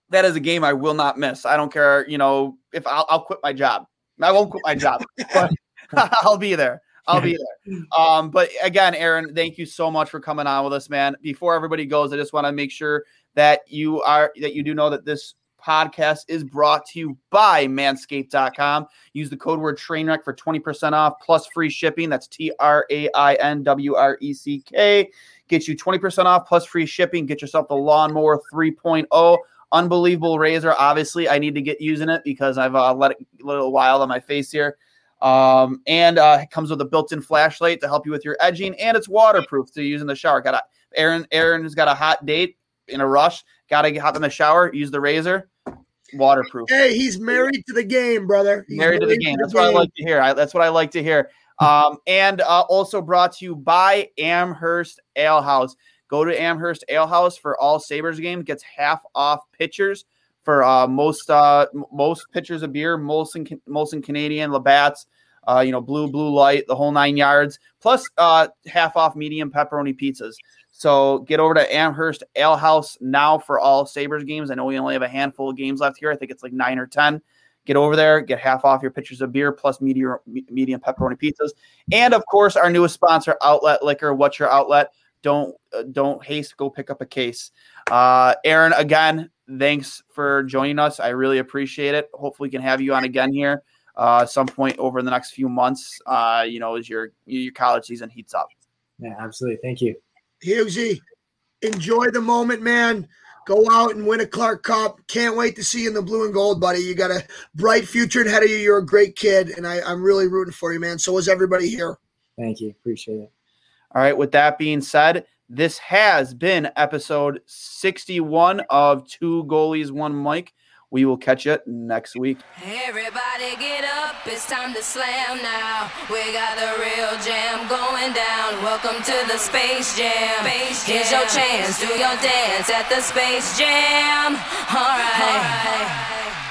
That is a game I will not miss. I don't care, you know, if I'll, I'll quit my job. I won't quit my job, but I'll be there. I'll be there. Um, but again, Aaron, thank you so much for coming on with us, man. Before everybody goes, I just want to make sure that you are that you do know that this podcast is brought to you by manscaped dot com. Use the code word Trainwreck for twenty percent off plus free shipping. That's T R A I N W R E C K. Get you twenty percent off plus free shipping. Get yourself the Lawnmower three point oh. Unbelievable razor. Obviously, I need to get using it because I've uh, let it a little while on my face here. Um, and uh, it comes with a built-in flashlight to help you with your edging, and it's waterproof to use in the shower. Got a, Aaron. Aaron has got a hot date in a rush. Got to hop in the shower. Use the razor. Waterproof. Hey, he's married to the game, brother. He's married, married to the game. To that's the what game. I like to hear. I, that's what I like to hear. Um, and uh, also brought to you by Amherst Alehouse. Go to Amherst Alehouse for all Sabres games. Gets half off pitchers for uh, most uh, most pitchers of beer, Molson, Molson Canadian, Labatt's, uh, you know, Blue Blue Light, the whole nine yards. Plus uh, half off medium pepperoni pizzas. So get over to Amherst Alehouse now for all Sabres games. I know we only have a handful of games left here. I think it's like nine or ten. Get over there, get half off your pitchers of beer plus medium medium pepperoni pizzas, and of course our newest sponsor, Outlet Liquor. What's your outlet? Don't uh, don't haste. Go pick up a case. Uh, Aaron, again, thanks for joining us. I really appreciate it. Hopefully, we can have you on again here uh, some point over the next few months. Uh, you know, as your your college season heats up. Yeah, absolutely. Thank you, Hughesy. Enjoy the moment, man. Go out and win a Clark Cup. Can't wait to see you in the blue and gold, buddy. You got a bright future ahead of you. You're a great kid, and I, I'm really rooting for you, man. So is everybody here. Thank you. Appreciate it. All right, with that being said, this has been episode sixty-one of Two Goalies, One Mic. We will catch you next week. Everybody get up. It's time to slam now. We got the real jam going down. Welcome to the Space Jam. Space Jam. Here's your chance. Do your dance at the Space Jam. All right. All right.